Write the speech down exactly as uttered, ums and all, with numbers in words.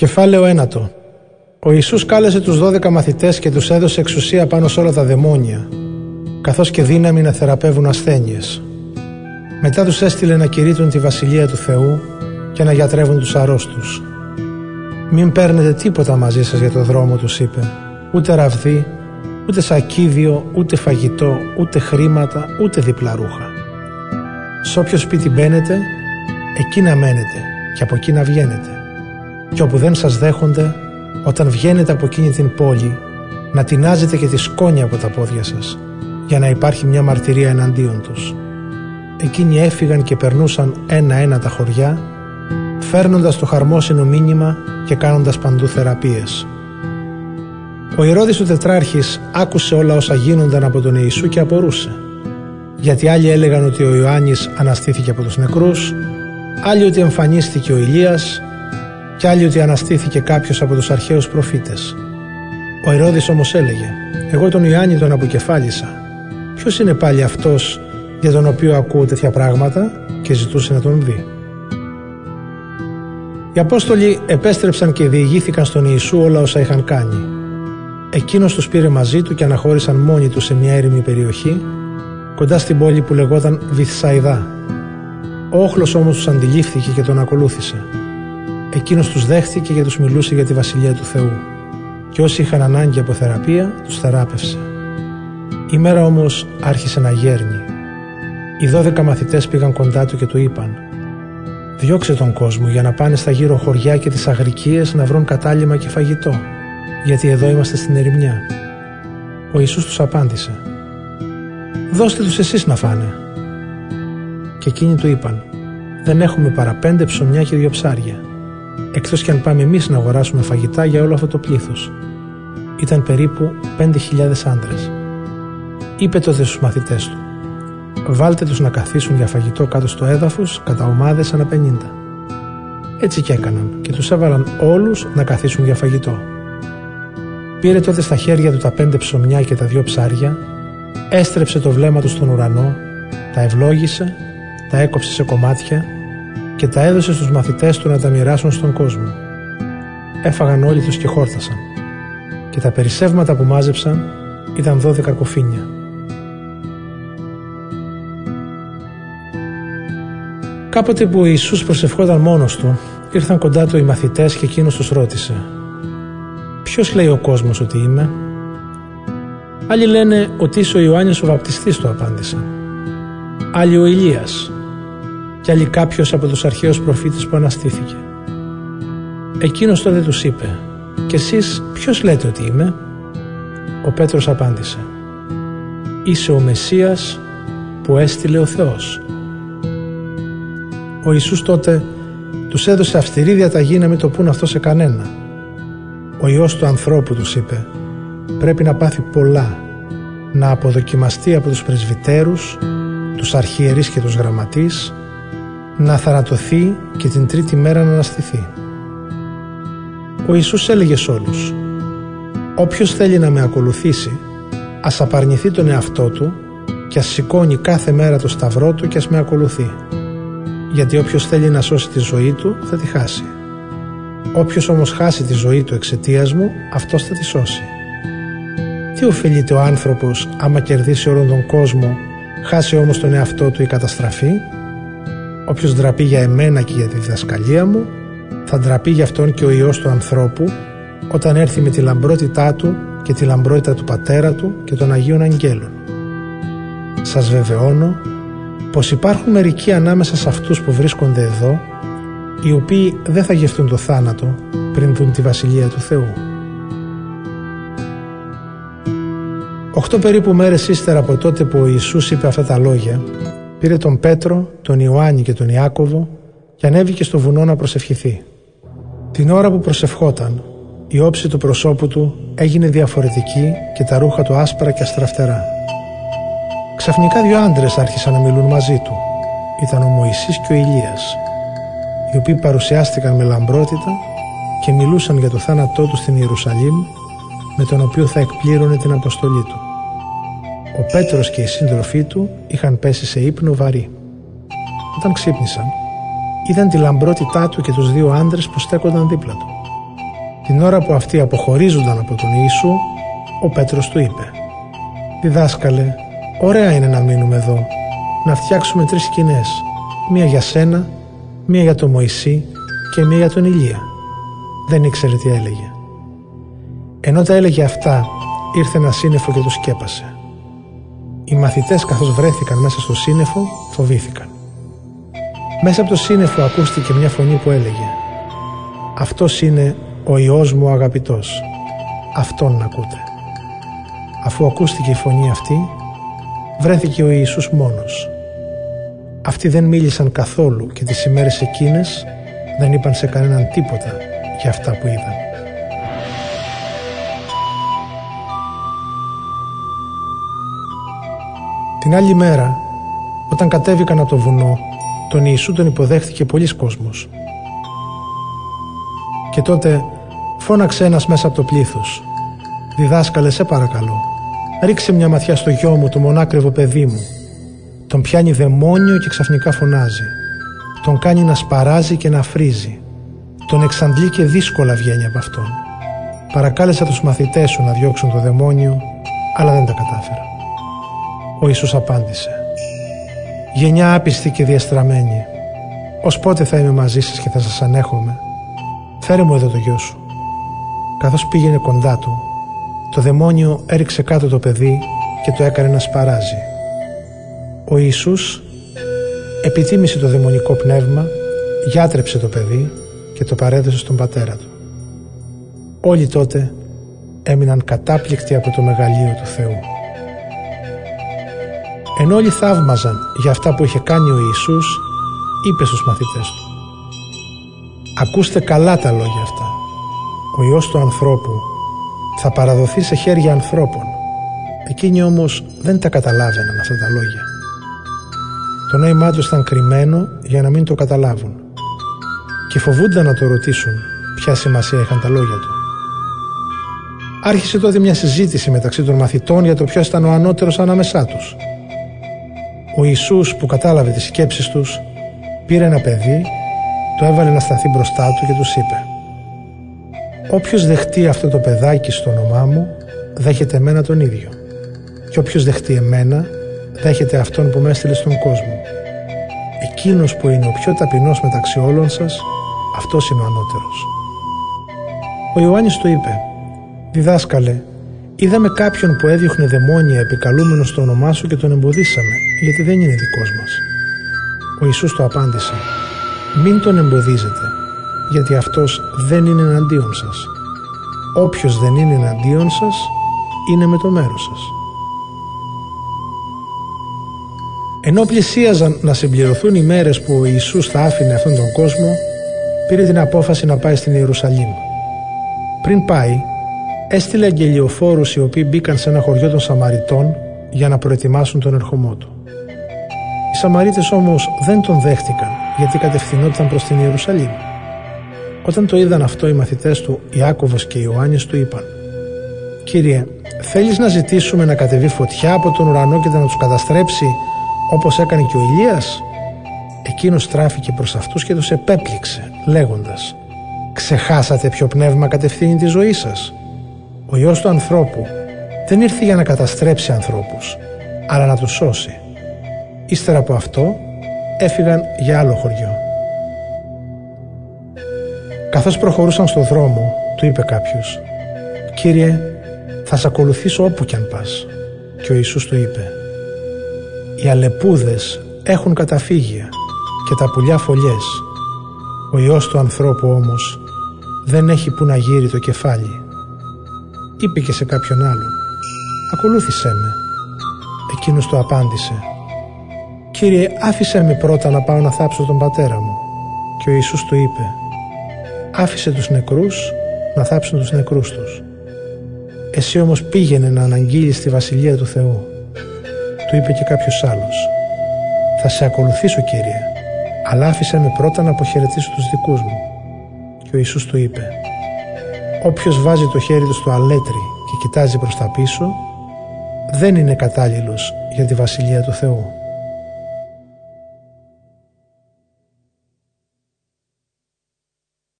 Κεφάλαιο ένα. Ο Ιησούς κάλεσε τους δώδεκα μαθητές και τους έδωσε εξουσία πάνω σε όλα τα δαιμόνια, καθώς και δύναμη να θεραπεύουν ασθένειες. Μετά τους έστειλε να κηρύττουν τη Βασιλεία του Θεού και να γιατρεύουν τους αρρώστους. «Μην παίρνετε τίποτα μαζί σας για το δρόμο», τους είπε, «ούτε ραβδί, ούτε σακίδιο, ούτε φαγητό, ούτε χρήματα, ούτε διπλά ρούχα. Σε όποιο σπίτι μπαίνετε, εκεί να μένετε και από εκεί να βγαίνετε. Και όπου δεν σας δέχονται, όταν βγαίνετε από εκείνη την πόλη, να τινάζετε και τη σκόνη από τα πόδια σας, για να υπάρχει μια μαρτυρία εναντίον τους». Εκείνοι έφυγαν και περνούσαν ένα-ένα τα χωριά, φέρνοντας το χαρμόσυνο μήνυμα και κάνοντας παντού θεραπείες. Ο Ηρώδης ο Τετράρχης άκουσε όλα όσα γίνονταν από τον Ιησού και απορούσε. Γιατί άλλοι έλεγαν ότι ο Ιωάννης αναστήθηκε από τους νεκρούς, άλλοι ότι εμφανίστηκε ο Ηλίας, κι άλλοι ότι αναστήθηκε κάποιος από τους αρχαίους προφήτες. Ο Ηρώδης όμως έλεγε: «Εγώ τον Ιωάννη τον αποκεφάλισα. Ποιος είναι πάλι αυτός για τον οποίο ακούω τέτοια πράγματα?» και ζητούσε να τον δει. Οι Απόστολοι επέστρεψαν και διηγήθηκαν στον Ιησού όλα όσα είχαν κάνει. Εκείνος τους πήρε μαζί του και αναχώρησαν μόνοι τους σε μια έρημη περιοχή, κοντά στην πόλη που λεγόταν Βηθσαϊδά. Ο όχλος όμως τους αντιλήφθηκε και τον ακολούθησε. Εκείνος τους δέχτηκε και τους μιλούσε για τη Βασιλεία του Θεού, και όσοι είχαν ανάγκη από θεραπεία, τους θεράπευσε. Η μέρα όμως άρχισε να γέρνει. Οι δώδεκα μαθητές πήγαν κοντά του και του είπαν: «Διώξε τον κόσμο για να πάνε στα γύρω χωριά και τις αγρικίες να βρουν κατάλυμα και φαγητό, γιατί εδώ είμαστε στην ερημιά». Ο Ιησούς τους απάντησε: «Δώστε τους εσείς να φάνε». Και εκείνοι του είπαν: «Δεν έχουμε παρά πέντε ψωμιά και δύο ψάρια, εκτός κι αν πάμε εμείς να αγοράσουμε φαγητά για όλο αυτό το πλήθος». Ήταν περίπου πέντε χιλιάδες άντρες. Είπε τότε στους μαθητές του: «Βάλτε τους να καθίσουν για φαγητό κάτω στο έδαφος, κατά ομάδες ανά πενήντα». Έτσι κι έκαναν και τους έβαλαν όλους να καθίσουν για φαγητό. Πήρε τότε στα χέρια του τα πέντε ψωμιά και τα δύο ψάρια, έστρεψε το βλέμμα του στον ουρανό, τα ευλόγησε, τα έκοψε σε κομμάτια και τα έδωσε στους μαθητές του να τα μοιράσουν στον κόσμο. Έφαγαν όλοι τους και χόρτασαν. Και τα περισσεύματα που μάζεψαν ήταν δώδεκα κοφίνια. Κάποτε που ο Ιησούς προσευχόταν μόνος του, ήρθαν κοντά του οι μαθητές και εκείνος τους ρώτησε: «Ποιος λέει ο κόσμος ότι είμαι?» «Άλλοι λένε ότι είσαι ο Ιωάννης ο Βαπτιστής», του απάντησαν. «Άλλοι ο Ηλίας, κι άλλοι κάποιος από τους αρχαίους προφήτες που αναστήθηκε». Εκείνος τότε τους είπε: «Και εσείς ποιος λέτε ότι είμαι?» Ο Πέτρος απάντησε: «Είσαι ο Μεσσίας που έστειλε ο Θεός». Ο Ιησούς τότε τους έδωσε αυστηρή διαταγή να μην το πούν αυτό σε κανένα. «Ο Υιός του ανθρώπου», τους είπε, «πρέπει να πάθει πολλά, να αποδοκιμαστεί από τους πρεσβυτέρους, τους αρχιερείς και τους γραμματείς, να θανατωθεί και την τρίτη μέρα να αναστηθεί». Ο Ιησούς έλεγε σ' όλους: «Όποιος θέλει να με ακολουθήσει, ας απαρνηθεί τον εαυτό του και ας σηκώνει κάθε μέρα το σταυρό του και ας με ακολουθεί. Γιατί όποιος θέλει να σώσει τη ζωή του θα τη χάσει. Όποιος όμως χάσει τη ζωή του εξαιτίας μου, αυτός θα τη σώσει. Τι ωφελείται ο άνθρωπος άμα κερδίσει όλον τον κόσμο, χάσει όμως τον εαυτό του ή καταστραφεί? Όποιος ντραπεί για εμένα και για τη διδασκαλία μου, θα ντραπεί γι' αυτόν και ο Υιός του ανθρώπου, όταν έρθει με τη λαμπρότητά του και τη λαμπρότητα του Πατέρα του και των Αγίων Αγγέλων. Σας βεβαιώνω πως υπάρχουν μερικοί ανάμεσα σε αυτούς που βρίσκονται εδώ, οι οποίοι δεν θα γευτούν το θάνατο πριν δουν τη Βασιλεία του Θεού». Οχτώ περίπου μέρες ύστερα από τότε που ο Ιησούς είπε αυτά τα λόγια, πήρε τον Πέτρο, τον Ιωάννη και τον Ιάκωβο και ανέβηκε στο βουνό να προσευχηθεί. Την ώρα που προσευχόταν, η όψη του προσώπου του έγινε διαφορετική και τα ρούχα του άσπρα και αστραφτερά. Ξαφνικά δύο άντρες άρχισαν να μιλούν μαζί του. Ήταν ο Μωυσής και ο Ηλίας, οι οποίοι παρουσιάστηκαν με λαμπρότητα και μιλούσαν για το θάνατό του στην Ιερουσαλήμ, με τον οποίο θα εκπλήρωνε την αποστολή του. Ο Πέτρος και οι σύντροφοί του είχαν πέσει σε ύπνο βαρύ. Όταν ξύπνησαν, είδαν τη λαμπρότητά του και τους δύο άντρες που στέκονταν δίπλα του. Την ώρα που αυτοί αποχωρίζονταν από τον Ιησού, ο Πέτρος του είπε: «Διδάσκαλε, ωραία είναι να μείνουμε εδώ, να φτιάξουμε τρεις σκηνές, μία για σένα, μία για τον Μωυσή και μία για τον Ηλία». Δεν ήξερε τι έλεγε. Ενώ τα έλεγε αυτά, ήρθε ένα σύννεφο και το σκέπασε. Οι μαθητές, καθώς βρέθηκαν μέσα στο σύννεφο, φοβήθηκαν. Μέσα από το σύννεφο ακούστηκε μια φωνή που έλεγε: «Αυτός είναι ο Υιός μου αγαπητός, αυτόν να ακούτε». Αφού ακούστηκε η φωνή αυτή, βρέθηκε ο Ιησούς μόνος. Αυτοί δεν μίλησαν καθόλου και τις ημέρες εκείνες δεν είπαν σε κανέναν τίποτα για αυτά που είδαν. Την άλλη μέρα, όταν κατέβηκαν από το βουνό, τον Ιησού τον υποδέχτηκε πολλής κόσμος. Και τότε φώναξε ένας μέσα από το πλήθος: «Διδάσκαλε, σε παρακαλώ, ρίξε μια ματιά στο γιο μου, το μονάκριβο παιδί μου». Τον πιάνει δαιμόνιο και ξαφνικά φωνάζει. Τον κάνει να σπαράζει και να φρίζει. Τον εξαντλεί και δύσκολα βγαίνει από αυτόν. «Παρακάλεσα τους μαθητές σου να διώξουν το δαιμόνιο, αλλά δεν τα κατάφερα». Ο Ιησούς απάντησε: «Γενιά άπιστη και διαστραμμένη, ως πότε θα είμαι μαζί σας και θα σας ανέχομαι? Φέρε μου εδώ το γιο σου». Καθώς πήγαινε κοντά του, το δαιμόνιο έριξε κάτω το παιδί και το έκανε να σπαράζει. Ο Ιησούς επιτίμησε το δαιμονικό πνεύμα, γιάτρεψε το παιδί και το παρέδωσε στον πατέρα του. Όλοι τότε έμειναν κατάπληκτοι από το μεγαλείο του Θεού. Ενώ όλοι θαύμαζαν για αυτά που είχε κάνει ο Ιησούς, είπε στους μαθητές του: «Ακούστε καλά τα λόγια αυτά. Ο Υιός του ανθρώπου θα παραδοθεί σε χέρια ανθρώπων». Εκείνοι όμως δεν τα καταλάβαιναν αυτά τα λόγια. Το νόημά τους ήταν κρυμμένο για να μην το καταλάβουν και φοβούνταν να το ρωτήσουν ποια σημασία είχαν τα λόγια του. Άρχισε τότε μια συζήτηση μεταξύ των μαθητών για το ποιος ήταν ο ανώτερος ανάμεσά τους. Ο Ιησούς, που κατάλαβε τις σκέψεις τους, πήρε ένα παιδί, το έβαλε να σταθεί μπροστά του και τους είπε: «Όποιος δεχτεί αυτό το παιδάκι στο όνομά μου, δέχεται εμένα τον ίδιο. Και όποιος δεχτεί εμένα, δέχεται αυτόν που με έστειλε στον κόσμο. Εκείνος που είναι ο πιο ταπεινός μεταξύ όλων σας, αυτός είναι ο ανώτερος». Ο Ιωάννης του είπε: «Διδάσκαλε, είδαμε κάποιον που έδιωχνε δαιμόνια επικαλούμενος στο όνομά σου και τον εμποδίσαμε, γιατί δεν είναι δικός μας». Ο Ιησούς του απάντησε: «Μην τον εμποδίζετε, γιατί αυτός δεν είναι εναντίον σας. Όποιος δεν είναι εναντίον σας, είναι με το μέρος σας». Ενώ πλησίαζαν να συμπληρωθούν οι μέρες που ο Ιησούς θα άφηνε αυτόν τον κόσμο, πήρε την απόφαση να πάει στην Ιερουσαλήμ. Πριν πάει, έστειλε αγγελιοφόρους, οι οποίοι μπήκαν σε ένα χωριό των Σαμαριτών για να προετοιμάσουν τον ερχομό του. Οι Σαμαρίτες όμως δεν τον δέχτηκαν, γιατί κατευθυνόταν προς την Ιερουσαλήμ. Όταν το είδαν αυτό, οι μαθητές του Ιάκωβος και Ιωάννης του είπαν: «Κύριε, θέλεις να ζητήσουμε να κατεβεί φωτιά από τον ουρανό και να τους καταστρέψει, όπως έκανε και ο Ηλίας?» Εκείνος στράφηκε προς αυτούς και τους επέπληξε, λέγοντας: «Ξεχάσατε ποιο πνεύμα κατευθύνει τη ζωή σας? Ο Υιός του ανθρώπου δεν ήρθε για να καταστρέψει ανθρώπους, αλλά να τους σώσει». Ύστερα από αυτό έφυγαν για άλλο χωριό. Καθώς προχωρούσαν στον δρόμο, του είπε κάποιος: «Κύριε, θα σε ακολουθήσω όπου κι αν πας». Και ο Ιησούς του είπε: «Οι αλεπούδες έχουν καταφύγια και τα πουλιά φωλιές. Ο Υιός του ανθρώπου όμως δεν έχει που να γύρει το κεφάλι». Είπε και σε κάποιον άλλον: «Ακολούθησέ με». Εκείνος του απάντησε: «Κύριε, άφησέ με πρώτα να πάω να θάψω τον πατέρα μου». Και ο Ιησούς του είπε: «Άφησε τους νεκρούς να θάψουν τους νεκρούς τους. Εσύ όμως πήγαινε να αναγγείλεις τη Βασιλεία του Θεού». Του είπε και κάποιος άλλος: «Θα σε ακολουθήσω, Κύριε, αλλά άφησέ με πρώτα να αποχαιρετήσω τους δικούς μου». Και ο Ιησούς του είπε: «Όποιος βάζει το χέρι του στο αλέτρι και κοιτάζει προς τα πίσω, δεν είναι κατάλληλος για τη Βασιλεία του Θεού.